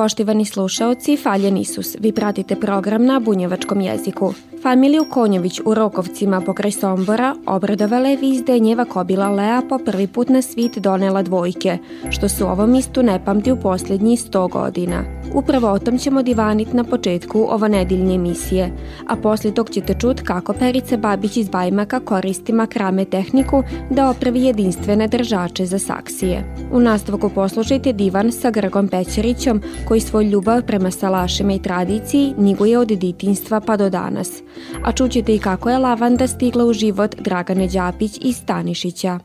Poštivani slušaoci, faljen Isus, vi pratite program na bunjevačkom jeziku. Familiju Konjović u Rokovcima pokraj Sombora obradovala je vizde njeva kobila Lea po prvi put na svit donela dvojke, što su ovom istu ne pamti u posljednjih 100 godina. Upravo o tom ćemo divaniti na početku ovo nedeljne emisije, a poslije tog ćete čut kako Perica Babić iz Vajmaka koristi makrame tehniku da opravi jedinstvene držače za saksije. U nastavku poslušajte divan sa Grgom Pećerićom koji svoj ljubav prema salašima i tradiciji njeguje od ditinstva pa do danas. A čućete i kako je lavanda stigla u život Dragane Đapić iz Stanišića.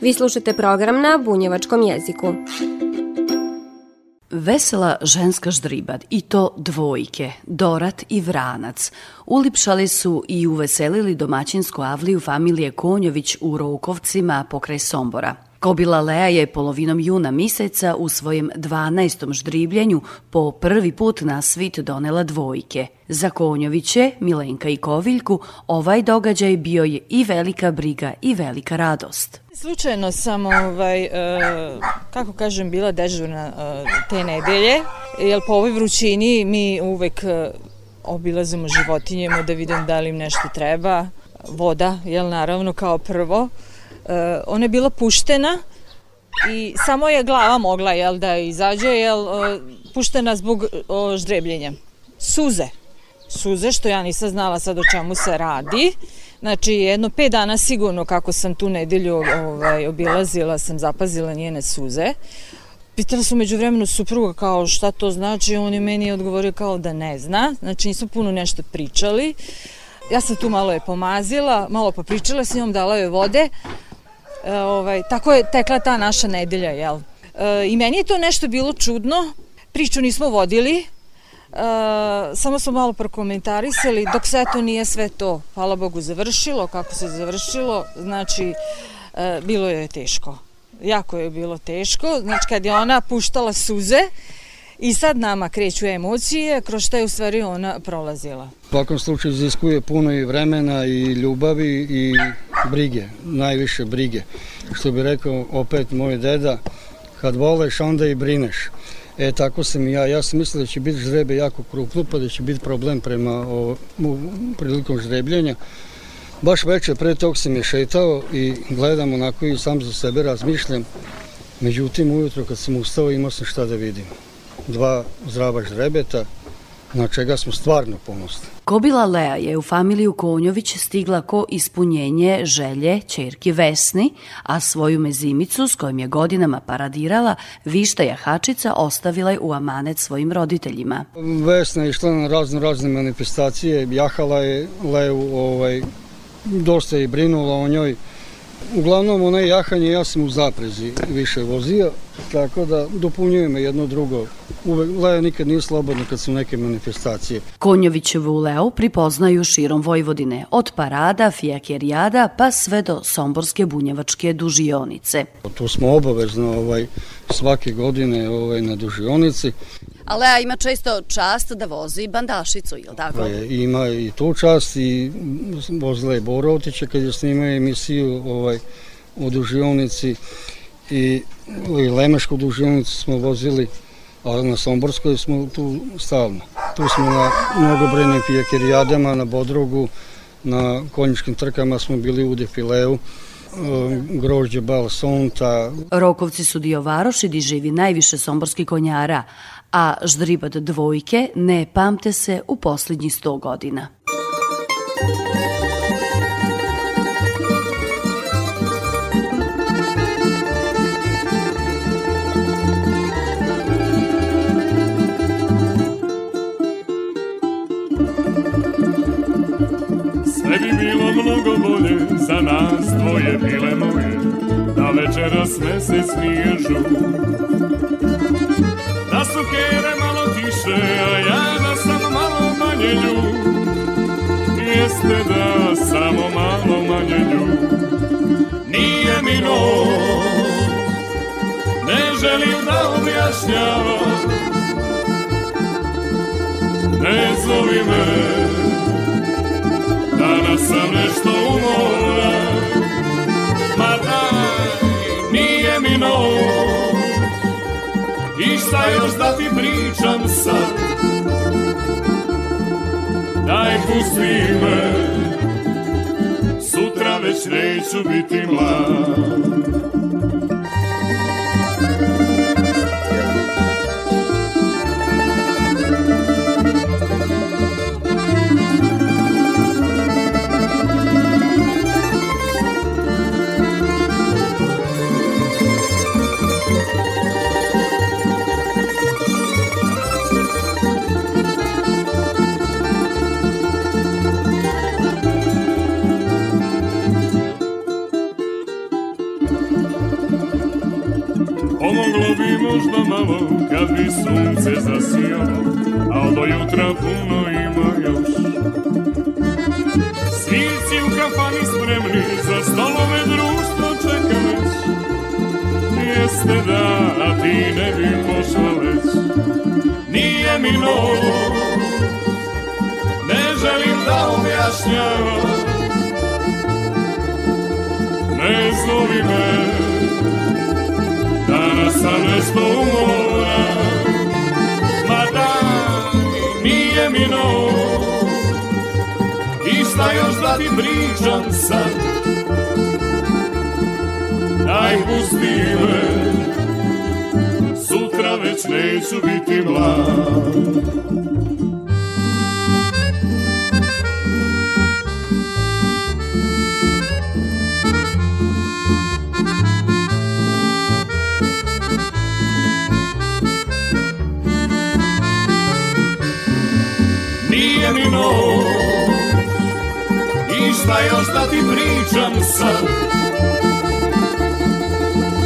Vi slušate program na bunjevačkom jeziku. Vesela ženska ždribad, i to dvojke, Dorat i Vranac, ulipšali su i uveselili domaćinsku avliju familije Konjović u Rokovcima pokraj Sombora. Kobila Lea je polovinom juna mjeseca u svojem 12. ždribljenju po prvi put na svit donela dvojke. Za Konjoviće, Milenka i Koviljku ovaj događaj bio je i velika briga i velika radost. Slučajno sam, bila dežurna te nedelje, jer po ovoj vrućini mi uvek obilazimo životinjama da vidim da li im nešto treba, voda, jel naravno kao prvo. Ona je bila puštena i samo je glava mogla da izađe, puštena zbog ždrebljenja. Suze, što ja nisam znala sad o čemu se radi. Znači, jedno 5 dana sigurno kako sam tu nedelju obilazila, sam zapazila njene suze. Pitala sam međuvremenu supruga kao šta to znači, on je meni odgovorio kao da ne zna. Znači, nismo puno nešto pričali. Ja sam tu malo je pomazila, malo pa pričala s njom, dala joj vode. Tako je tekla ta naša nedelja, jel? I meni je to nešto bilo čudno. Priču nismo vodili. Samo smo malo prokomentarisali dok sve to nije sve to, hvala Bogu, završilo. Kako se završilo, znači, bilo je teško. Jako je bilo teško. Znači, kad je ona puštala suze i sad nama kreću emocije, kroz šta je u stvari ona prolazila. U svakom slučaju iziskuje puno i vremena i ljubavi i brige, najviše brige. Što bi rekao opet moj deda, kad voleš onda i brineš. Tako sam i ja sam mislila da će biti ždrebe jako krupno, pa da će biti problem prilikom ždrebljenja. Baš večer pre tog sam je šetao i gledam onako i sam za sebe razmišljam. Međutim, ujutro kad sam ustao imao sam šta da vidim. 2 zdrava ždrebeta, na čega smo stvarno ponosni. Kobila Lea je u familiju Konjović stigla ko ispunjenje želje ćerki Vesni, a svoju mezimicu s kojom je godinama paradirala, Višta jahačica, ostavila je u amanet svojim roditeljima. Vesna je išla na razne manifestacije, jahala je Leu, dosta je brinula o njoj. Uglavnom, ono je jahanje, ja sam u zaprezi više vozio, tako da dopunjuje me jedno drugo. Lea nikad nije slobodna kad su neke manifestacije. Konjovićevu Leu pripoznaju širom Vojvodine, od Parada, Fijakerijada, pa sve do Somborske bunjevačke dužionice. Tu smo obavezno svake godine na dužionici. A Lea ima često čast da vozi Bandašicu, ili tako? Ima i tu čast i vozila je Borovtića kad je snimao emisiju o dužionici. I Lemeško duživnicu smo vozili, a na Somborskoj smo tu stalno. Tu smo na mnogobrojnim Fijakerijadama, na Bodrogu, na konjičkim trkama smo bili u Defileju, Grožđe, Sonuta. Rokovci su dio Varoši di živi najviše somborskih konjara, a ždribad dvojke ne pamte se u posljednjih 100 godina. Mnogo bolje za nas tvoje bile moje, da večeras ne se smiježu, da su više, a ja da sam malo manje ljub. Jeste da samo malo manje ljub. Nije mi noć, ne želim da objašnjavam. Ne zovi me, danas sam nešto umoran. Ma daj, nije mi noć. I šta još da ti pričam sad? Daj pusti me, sutra već neću biti mlad. Možda malo kad bi sunce zasijalo, al do jutra puno ima još. Svirci u kafani spremni, za stolove društvo čeka već. Jeste da, a ti ne bi pošla već. Nije mi noć, ne želim da objašnjavam. Ne zovi me, danas sam nešto umoran. Ma daj, nije mi noć. I šta još da ti pričam sad? Daj pusti me, sutra već neću biti mlad. I šta još da ti pričam sad?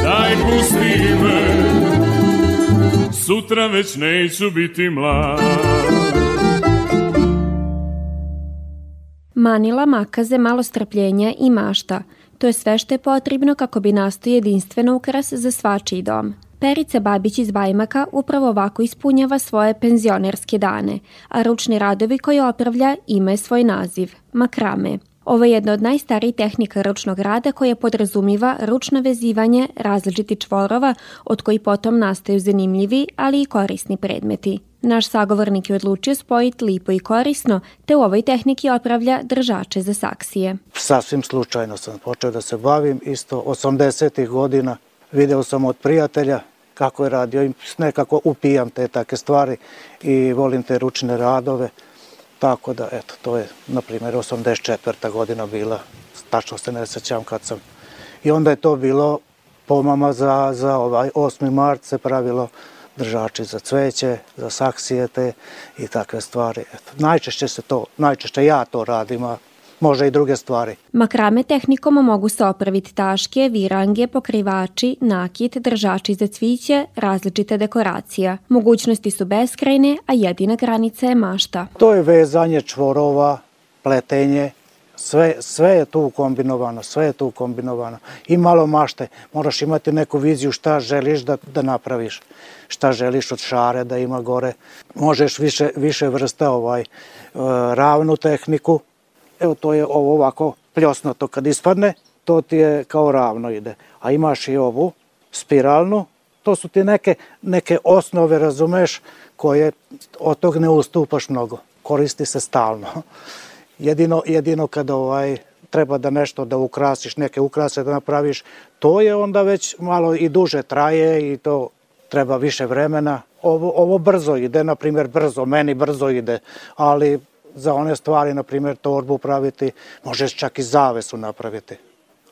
Daj pusti me, sutra već neću biti mlad. Manila, makaze, malo strpljenja i mašta. To je sve što je potrebno kako bi nastao jedinstven ukras za svačiji dom. Perica Babić iz Vajmaka upravo ovako ispunjava svoje penzionerske dane, a ručni radovi koje opravlja imaju svoj naziv – makrame. Ovo je jedna od najstarijih tehnika ručnog rada koja podrazumiva ručno vezivanje različitih čvorova od koji potom nastaju zanimljivi, ali i korisni predmeti. Naš sagovornik je odlučio spojiti lipo i korisno, te u ovoj tehniki opravlja držače za saksije. Sasvim slučajno sam počeo da se bavim, isto 80-ih godina video sam od prijatelja kako je radio, nekako upijam te take stvari i volim te ručne radove, tako da, eto, to je, na primjer, 84. godina bila, tačno se ne sjećam kad sam. I onda je to bilo pomama za 8. mart se pravilo držači za cveće, za saksijete i takve stvari. Eto, najčešće ja to radim, a može i druge stvari. Makrame tehnikom mogu se opraviti taške, virange, pokrivači, nakit, držači za cviće, različite dekoracija. Mogućnosti su beskrajne, a jedina granica je mašta. To je vezanje čvorova, pletenje, sve je tu kombinovano, I malo mašte, moraš imati neku viziju šta želiš da napraviš. Šta želiš od šare da ima gore. Možeš više vrsta ravnu tehniku. Evo, to je ovo ovako pljosnato, kad ispadne, to ti je kao ravno ide. A imaš i ovu spiralnu, to su ti neke osnove, razumeš, koje od tog ne ustupaš mnogo. Koristi se stalno. Jedino kad treba da nešto da ukrasiš, neke ukrase da napraviš, to je onda već malo i duže traje i to treba više vremena. Ovo brzo ide, na primjer meni brzo ide, ali za one stvari, na primjer, torbu praviti, možeš čak i zavesu napraviti,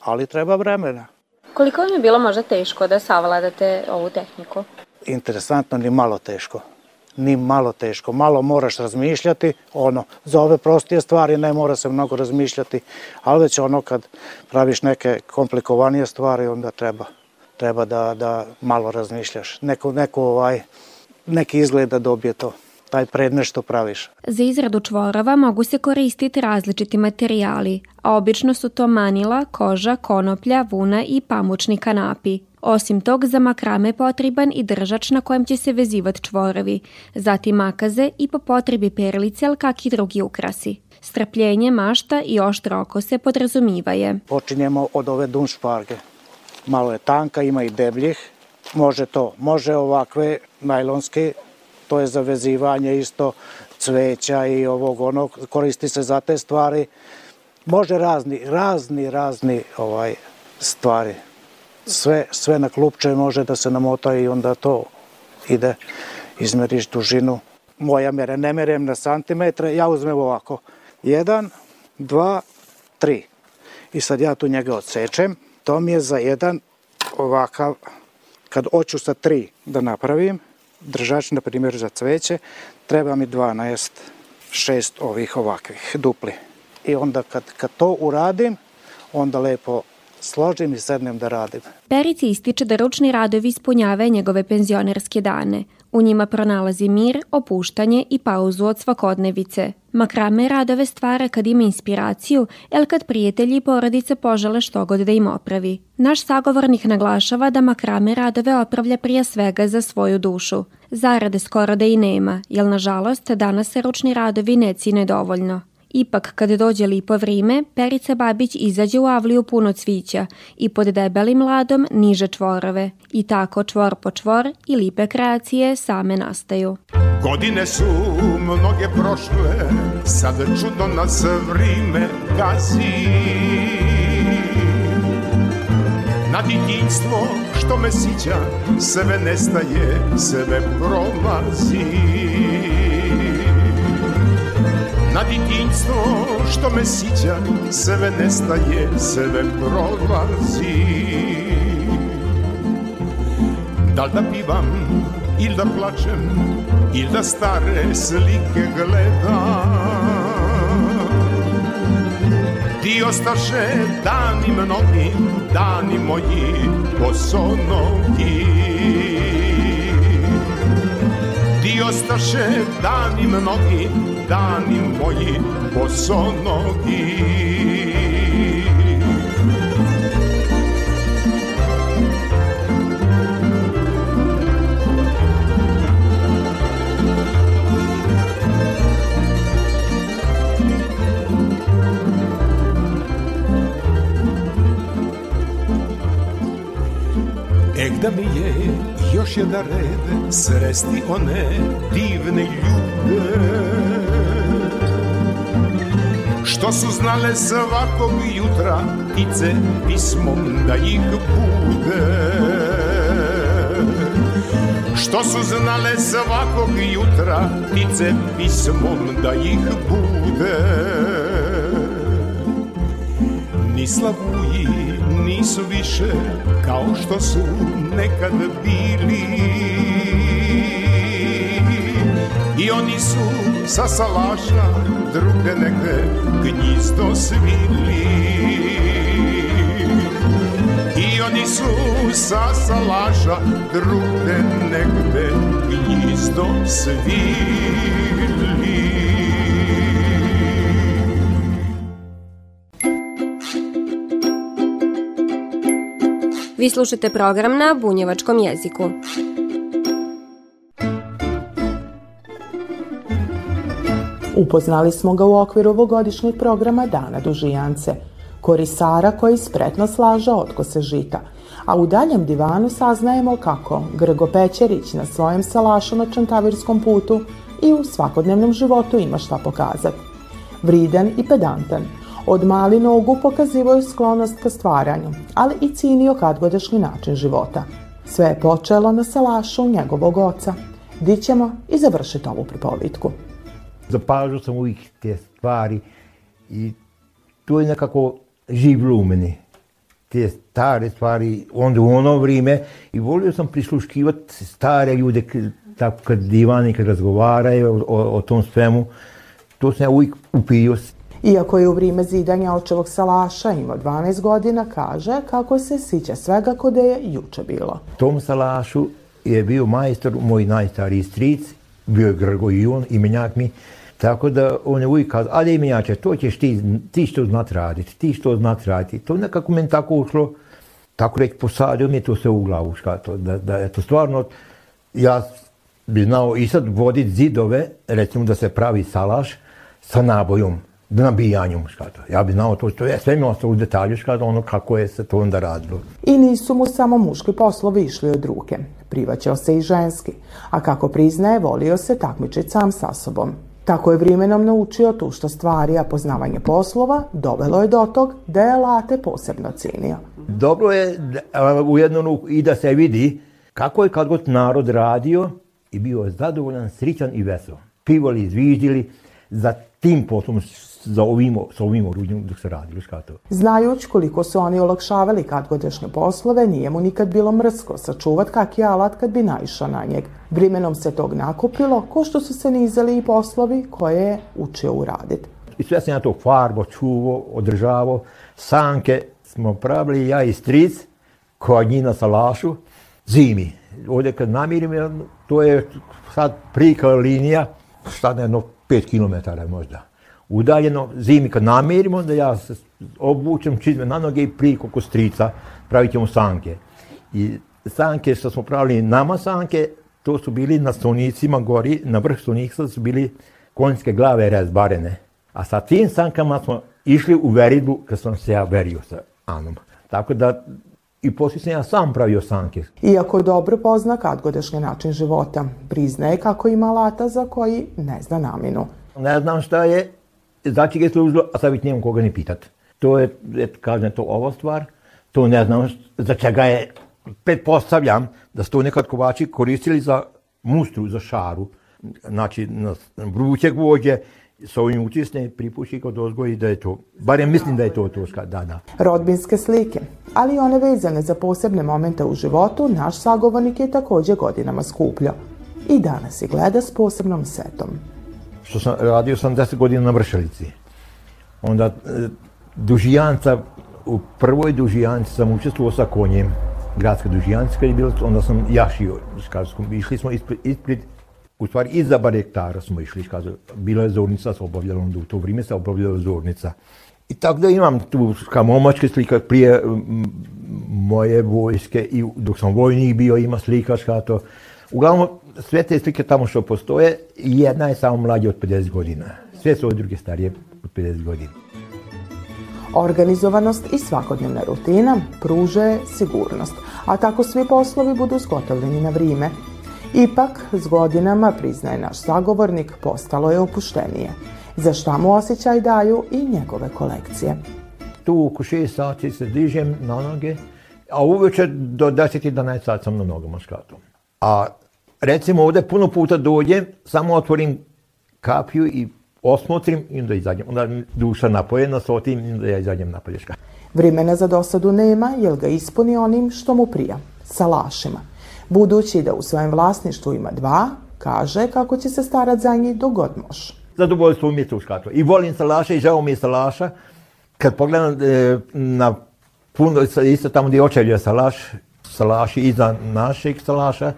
ali treba vremena. Koliko vam je bilo možda teško da savladate ovu tehniku? Interesantno, ni malo teško. Malo moraš razmišljati, za ove prostije stvari ne mora se mnogo razmišljati, ali već kad praviš neke komplikovanije stvari, onda treba da malo razmišljaš. Neki izgled da dobije to. taj predmet što praviš. Za izradu čvorova mogu se koristiti različiti materijali, a obično su to manila, koža, konoplja, vuna i pamučni kanapi. Osim tog, za makrame potreban i držač na kojem će se vezivati čvorovi, zatim makaze i po potrebi perlice, ali kak i drugi ukrasi. Strpljenje, mašta i oštro oko se podrazumivaje. Počinjemo od ove dun šparge. Malo je tanka, ima i debljih. Može to, može ovakve najlonske, to je za vezivanje isto cveća i ovog onog, koristi se za te stvari. Može razni stvari. Sve na klupče može da se namota i onda to ide, izmeriš dužinu. Moja mera, ne merem na santimetre, ja uzmem ovako. 1, 2, 3. I sad ja tu njega odsečem. To mi je za jedan ovakav, kad hoću sa 3 da napravim, držač, na primjer, za cveće, treba mi 12, 6 ovih ovakvih, dupli. I onda kad to uradim, onda lepo složim i sednem da radim. Perici ističe da ručni radovi ispunjavaju njegove penzionerske dane. U njima pronalazi mir, opuštanje i pauzu od svakodnevice. Makrame radove stvara kad ima inspiraciju, el kad prijatelji i porodice požele što god da im opravi. Naš sagovornik naglašava da makrame radove opravlja prije svega za svoju dušu. Zarade skoro da i nema, jer nažalost danas se ručni radovi ne cine dovoljno. Ipak, kad dođe lipo vrijeme, Perica Babić izađe u avliju puno cvića i pod debelim ladom niže čvorove. I tako čvor po čvor i lipe kreacije same nastaju. Godine su mnoge prošle, sad čudno nas vrijeme gazi. Na djetinjstvo što me sića, sebe nestaje, sebe prolazi. Na djetinjstvo što me sića, sebe nestaje, sebe prolazi. Da li da pivam, ili da plačem, ili da stare slike gledam. Ti ostaše dani mnogi, dani moji bosonogi. Ti ostaše dani mnogi, dani moji bosonogi. Eh, da mi je još jedan red sresti one divne ljude što su znale svakog jutra ptice pismom da ih bude. Što su znale svakog jutra ptice pismom da ih bude. Ni slavuji nisu više kao što su nekad bili. I oni su sa salaša druge negde gnjizdo svili. I oni su sa salaša druge negde gnjizdo svili. Vi slušate program na bunjevačkom jeziku. Upoznali smo ga u okviru ovogodišnjeg programa Dana Dužijance, korisara koji spretno slaže otkose žita, a u daljem divanu saznajemo kako Grgo Pećerić na svojem salašu na Čantavirskom putu i u svakodnevnom životu ima šta pokazati. Vridan i pedantan, od mali nogu pokazivao je sklonost ka stvaranju, ali i cinio kadgodašnji način života. Sve je počelo na salašu njegovog oca, di ćemo i završiti ovu pripovitku. Zapažao sam uvijek te stvari i to je nekako živlo u mene. Te stare stvari, onda u ono vrijeme, i volio sam prisluškivati stare ljude tako kad divani, kad razgovaraju o tom svemu. To sam ja uvijek upio. Iako je u vrijeme zidanja očevog salaša imao 12 godina, kaže kako se sića svega kod je juče bilo. U tom salašu je bio majstor, moj najstariji stric bio je Grgo i on, imenjak mi. Tako da on je uvijek kazao, ali imenjače, to ćeš ti što znat raditi, ti što znat raditi. To nekako meni tako ušlo, tako reći posadio mi je to sve u glavu, škato. Da je to stvarno, ja bi znao i sad voditi zidove, recimo da se pravi salaš sa nabojom, nabijanjem, škato. Ja bi znao to što je, sve mi ostalo u detalju, škato, ono kako je se to onda radilo. I nisu mu samo muški poslovi išli od ruke, privaćao se i ženski, a kako priznaje, volio se takmičiti sam sa sobom. Tako je vremenom naučio tušto stvari, a poznavanje poslova dovelo je do tog da je alate posebno cijenio. Dobro je ujedno i da se vidi kako je kad god narod radio i bio je zadovoljan, srićan i vesel. Pivali, zviždili za tim poslom, sa ovim oruđenom dok se radilo. Znajući koliko su oni olakšavali kadgodešnje poslove, nije mu nikad bilo mrsko sačuvat kak je alat kad bi naišao na njeg. Vremenom se tog nakupilo, ko što su se nizali i poslovi koje je učio uraditi. I sve sam ja to farbo, čuvo, održavo. Sanke smo pravili ja i stric, koja njina sa lašu, zimi. Ovdje kad namirim, to je sad prikala linija, sad jedno 5 kilometara možda. Udaljeno, zimi kad namirimo, onda ja se obučem čizme na noge i priko ko strica pravit ćemo sanke. I sanke što smo pravili, nama sanke, to su bili na stonicima gori, na vrh stonica su bili konjske glave razbarene. A sa tim sankama smo išli u veridbu kad sam se ja verio sa Anom. Tako da i poslije sam ja sam pravio sanke. Iako dobro pozna kadgodešnji način života, priznaje kako ima alata za koji ne zna namjenu. Ne znam šta je. Znači ga je služilo, a sad već nemam koga ni pitat. To je, kažem, to ova stvar, to ne znam za čega je, pretpostavljam da su to nekad kovači koristili za mustru, za šaru. Znači, vrućeg vođe, s ovim utisne, pripuši kod ozgoji da je to, barem mislim da je to toska, da. Rodbinske slike, ali one vezane za posebne momente u životu, naš sagovornik je također godinama skupljao. I danas je gleda s posebnom setom. Što sam radio sam 10 godina na Vršeljici. Onda dužijanca, u prvoj dužijanci sam učestvovao sa konjem. Gradska dužijanca je bila, onda sam jašio. Išli smo ispred, u stvari iza barektara smo išli. Bila je zornica, se obavljala onda u to vrijeme se obavljala zornica. I tako da imam tu momačke slike prije moje vojske i dok sam vojnik bio ima slika škato. Uglavnom, sve te slike tamo što postoje, jedna je samo mlađa od 50 godina. Sve su od druge starije od 50 godina. Organizovanost i svakodnevna rutina pruže sigurnost, a tako svi poslovi budu zgotovljeni na vrijeme. Ipak, s godinama, priznaje naš sagovornik, postalo je opuštenije. Za šta mu osjećaj daju i njegove kolekcije. Tu oko 6 sati se dižem na noge, a uveče do 10-11 sati sam na nogama škatom. A recimo ovdje puno puta dođem, samo otvorim kapiju i osmotrim i onda izađem. Onda duša napojena, sotim i onda ja izađem napolje. Vremena za dosadu nema, jer ga ispuni onim što mu prija, sa lašima. Budući da u svojem vlasništvu ima 2, kaže kako će se starat za njih dok god može. Zadovoljstvo mi je to škato. I volim sa laša i žao mi je sa laša. Kad pogledam na puno, isto tamo gdje očelje sa laš, salaši iza našeg salaša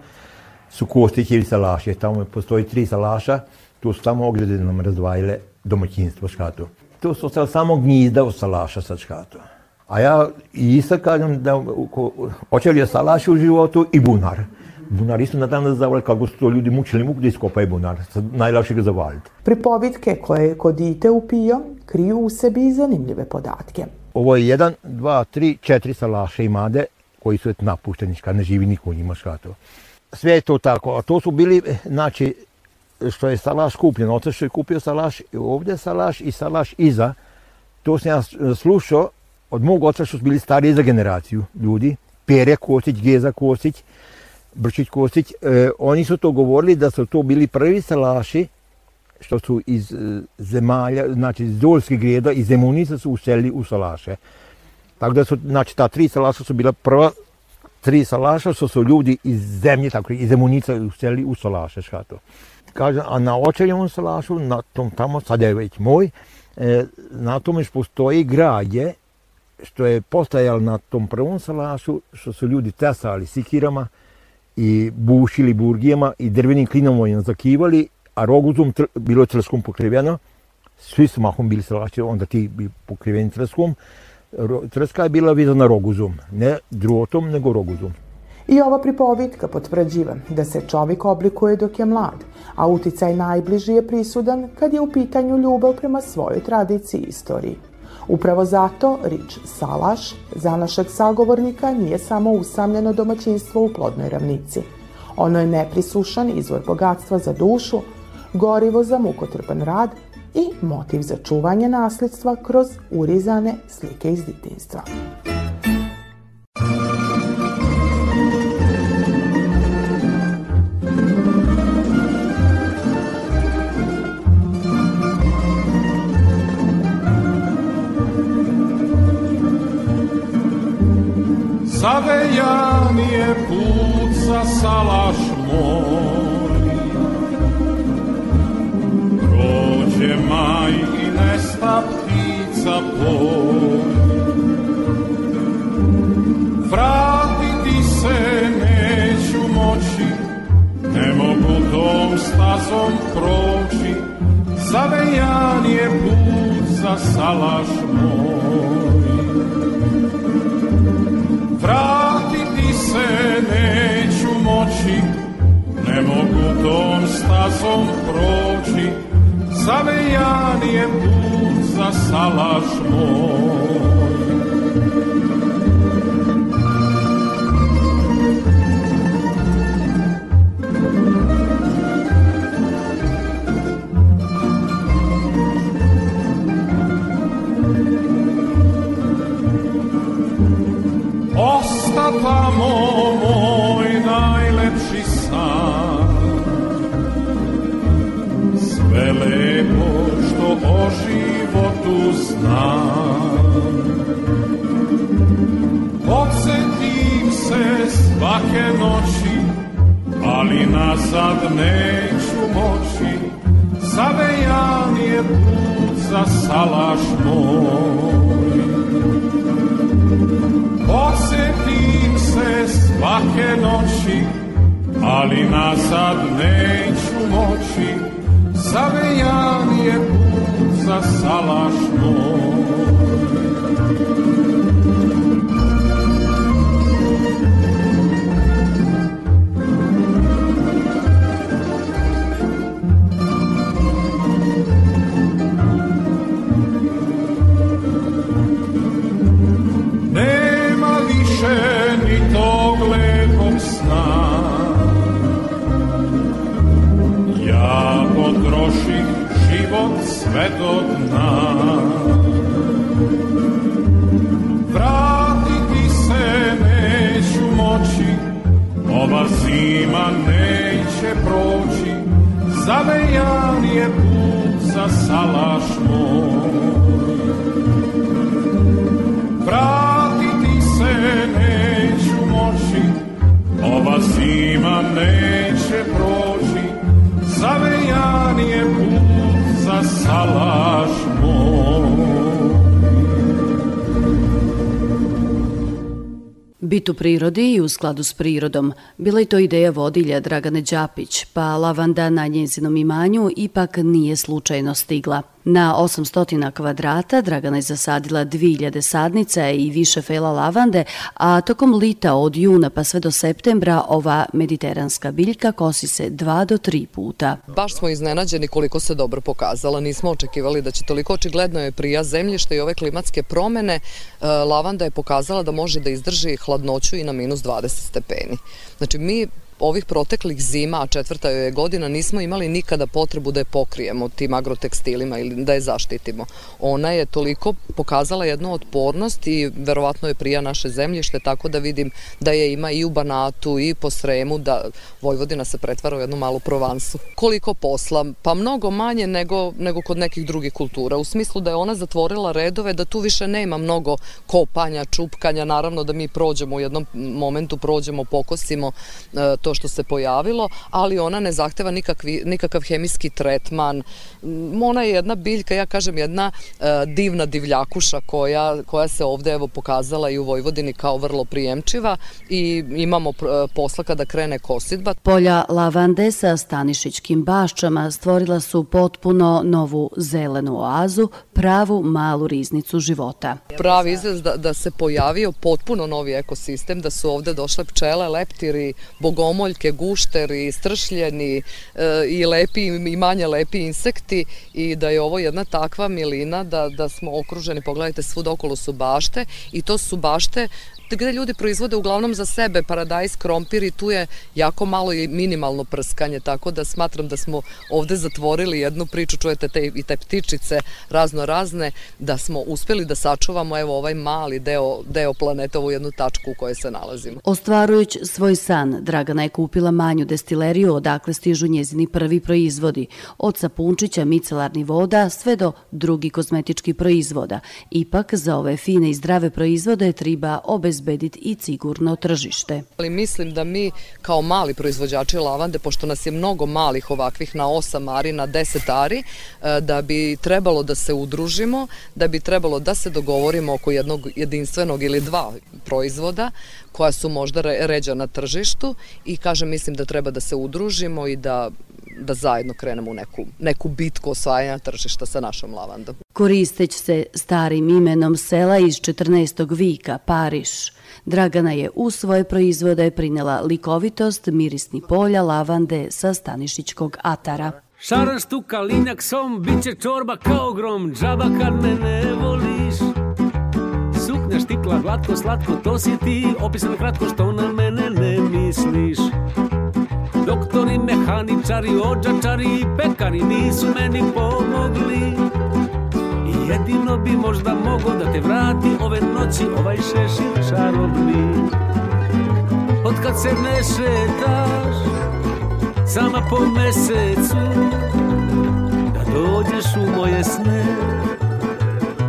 su Kostićevi salaši. Tamo postoji 3 salaša, tu su tamo ograde nam razdvajile domaćinstvo škato. Tu su ostali samo gnjizda od salaša sad škato. A ja i sad kažem da očelio salaši u životu i bunar. Bunar isto na dan da zavaliti kako su to ljudi mučili muku da iskopaju bunar. Najlakše ga zavaliti. Pripovitke koje je kod dite upio kriju u sebi zanimljive podatke. Ovo je 1, 2, 3, 4 salaše imade koji su napušteni, ne živi niko u njima škato. Sve je to tako, a to su bili, znači, što je salaš kupljen, otac što je kupio salaš, ovdje salaš i salaš iza. To sam ja slušao od mog oca što su bili stariji za generaciju ljudi, Pere Kostić, Geza Kostić, Brčić Kostić, oni su to govorili da su to bili prvi salaši što su iz zemalja, znači iz Dolskih greda, iz Zemunica su uselili u salaše. Tako da su, znači, ta 3 salaša su bila prva 3 salaša, što su ljudi iz zemlje, tako iz Zemunica uselili u salaše, škato. Kažem, a na očeljevom salašu, na tom tamo, sad je već moj, na tom još postoji građe, što je postajalo na tom prvom salašu, što su ljudi tesali sikirama i bušili burgijama i drvenim klinovima zakivali, a roguzom bilo je trskom pokriveno. Svi su mahom bili slašći, onda ti bi pokriveni trskom. Trska je bila vezana roguzom, ne drotom, nego roguzom. I ova pripovitka potvrđiva da se čovjek oblikuje dok je mlad, a uticaj najbliži je prisudan kad je u pitanju ljubav prema svojoj tradiciji i istoriji. Upravo zato rič salaš za našeg sagovornika nije samo usamljeno domaćinstvo u plodnoj ravnici. Ono je neprisušan izvor bogatstva za dušu, gorivo za mukotrpan rad i motiv za čuvanje nasljedstva kroz urizane slike iz djetinjstva. Zavejan je put za salaš moj, prođe maj i nesta ptica poj. Vratiti se neću moći, ne mogu tom stazom proći. Zavejan je put za salaš moj, vratiti se neću moći, ne mogu tom stazom proći. Zavejan je put za salaš moj. Tamo moj najlepši san, sve lepo što o životu znam. Podsjetim se svake noći, ali nazad neću moći. Zavejan je put za salaš moj. Osjetim se svake noći, ali nazad neću moći. Zavejan je put za salaš moj. Sve do dna. Vratiti se neću moći, ova zima neće proći. Zavejan je put za salaš moj. Vratiti se neću moći, ova zima neće proći. Zavejan je put za salaš moj. Bit u prirodi i u skladu s prirodom bila je to ideja vodilja Dragane Đapić, pa lavanda na njezinom imanju ipak nije slučajno stigla. Na 800 kvadrata Dragana je zasadila 2000 sadnica i više fela lavande, a tokom lita od juna pa sve do septembra ova mediteranska biljka kosi se 2 do 3 puta. Baš smo iznenađeni koliko se dobro pokazala, nismo očekivali da će toliko, očigledno je prija zemljišta i ove klimatske promene. Lavanda je pokazala da može da izdrži hladnoću i na -20 stepeni. Znači mi ovih proteklih zima, a 4. je godina, nismo imali nikada potrebu da je pokrijemo tim agrotekstilima ili da je zaštitimo. Ona je toliko pokazala jednu otpornost i verovatno je prija naše zemljište, tako da vidim da je ima i u Banatu i po Sremu, da Vojvodina se pretvara u jednu malu Provansu. Koliko posla? Pa mnogo manje nego kod nekih drugih kultura, u smislu da je ona zatvorila redove, da tu više nema mnogo kopanja, čupkanja. Naravno da mi prođemo u jednom momentu, pokosimo to to što se pojavilo, ali ona ne zahteva nikakav hemijski tretman. Ona je jedna biljka, ja kažem jedna divna divljakuša koja se ovde evo pokazala i u Vojvodini kao vrlo prijemčiva i imamo posla kada krene kosidba. Polja lavande sa stanišićkim bašćama stvorila su potpuno novu zelenu oazu, pravu malu riznicu života. Pravi izraz da se pojavio potpuno novi ekosistem, da su ovde došle pčele, leptiri, bogomoljke, gušteri, stršljeni i lepi i manje lepi insekti i da je ovo jedna takva milina da smo okruženi, pogledajte svud okolo su bašte i to su bašte gde ljudi proizvode uglavnom za sebe paradajz, krompir i tu je jako malo i minimalno prskanje, tako da smatram da smo ovde zatvorili jednu priču, čujete i te ptičice razno razne, da smo uspeli da sačuvamo evo ovaj mali deo planeta, ovu jednu tačku u kojoj se nalazimo. Ostvarujući svoj san, Dragana je kupila manju destileriju odakle stižu njezini prvi proizvodi, od sapunčića, micelarnih voda, sve do drugih kozmetičkih proizvoda. Ipak za ove fine i zdrave proizvode treba obezbediti i sigurno tržište. Mislim da mi kao mali proizvođači lavande, pošto nas je mnogo malih ovakvih na 8 ari, na 10 ari, da bi trebalo da se udružimo, da bi trebalo da se dogovorimo oko jednog jedinstvenog ili dva proizvoda koja su možda ređa na tržištu i kažem mislim da treba da se udružimo i da zajedno krenemo u neku bitku osvajanja tržišta sa našom lavandom. Koristeći se starim imenom sela iz 14. vijeka, Pariš, Dragana je u svoje proizvode prinela likovitost mirisni polja lavande sa stanišićkog atara. Šaraš tu kalinjak som, bit će čorba kao grom, džaba kad me ne voliš. Suknja štikla, glatko, slatko, to si ti, opisano kratko što na mene ne misliš. Doktori, mehaničari, ođačari i pekari nisu meni pomogli. Jedino bi možda mogo da te vrati ove noći ovaj šešir čarobni. Otkad se ne šetaš sama po mesecu, da dođeš u moje sne,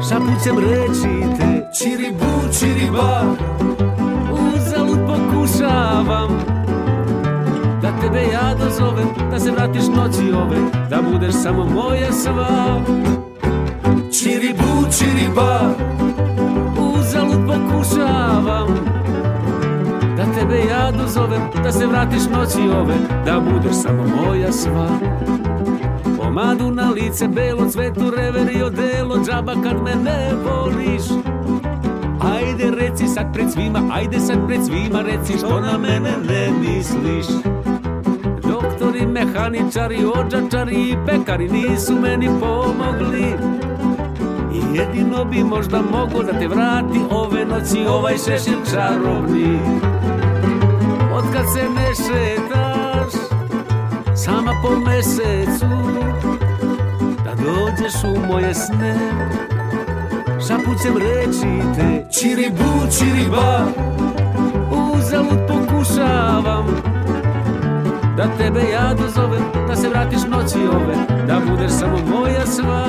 šapućem reći te čiribu čiriba, uzalud pokušavam da tebe ja dozovem, da se vratiš noći ove, da budeš samo moja sva. Čiribu, čiriba, uzalud pokušavam da tebe ja dozovem, da se vratiš noći ove, da budeš samo moja sva. Pomadu na lice, belo cvetu, reveri odelo, džaba kad me ne voliš. Ajde reci sad pred svima, ajde sad pred svima, reci što na mene ne misliš. Doktori, mehaničari, ođačari i pekari nisu meni pomogli. I jedino bi možda mogo da te vrati ove noći ovaj šešir čarobni. Otkad se ne šetaš sama po mesecu, da dođeš u moje sne, šapućem reći te čiribu čiriba, uzalud pokušavam da tebe ja dozovem, da se vratiš noći ove, da budeš samo moja sva.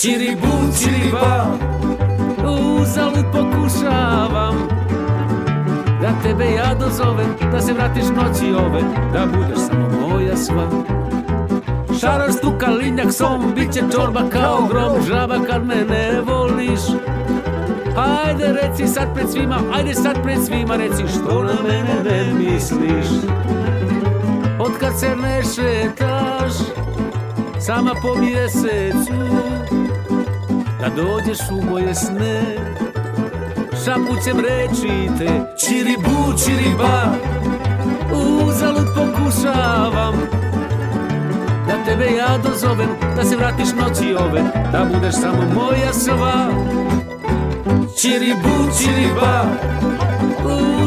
Čiribu, čiriba, uzalud pokušavam da tebe ja dozovem, da se vratiš noći ove, da budeš samo moja sva. Šaraš tu kalinjak som, bit će čorba kao grom, žaba kad me ne voliš. Ajde reci sad pred svima, ajde sad pred svima, reci što na mene ne misliš. Otkad se ne šetaš sama po mjesecu, da dođeš u moje sne, šapućem reći te čiribu čiriba, uzalud pokušavam da tebe ja dozovem, da se vratiš noći ove, da budeš samo moja sva. Čiribu čiriba,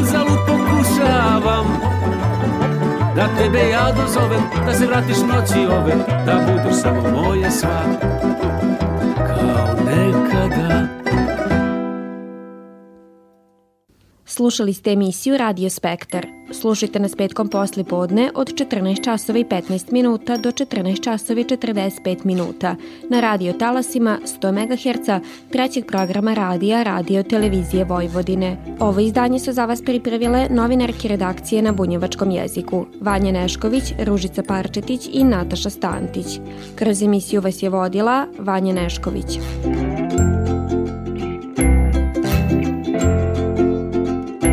uzalud pokušavam da tebe ja dozovem, da se vratiš noći ove, da budeš samo moja sva, kao nekada. Slušali ste emisiju Radio Spektar. Slušajte nas petkom poslijepodne od 14:15 do 14:45 na radio talasima 100 MHz trećeg programa radija Radio Televizije Vojvodine. Ovo izdanje su za vas pripremile novinarke redakcije na bunjevačkom jeziku Vanja Nešković, Ružica Parčetić i Nataša Stantić. Kroz emisiju vas je vodila Vanja Nešković.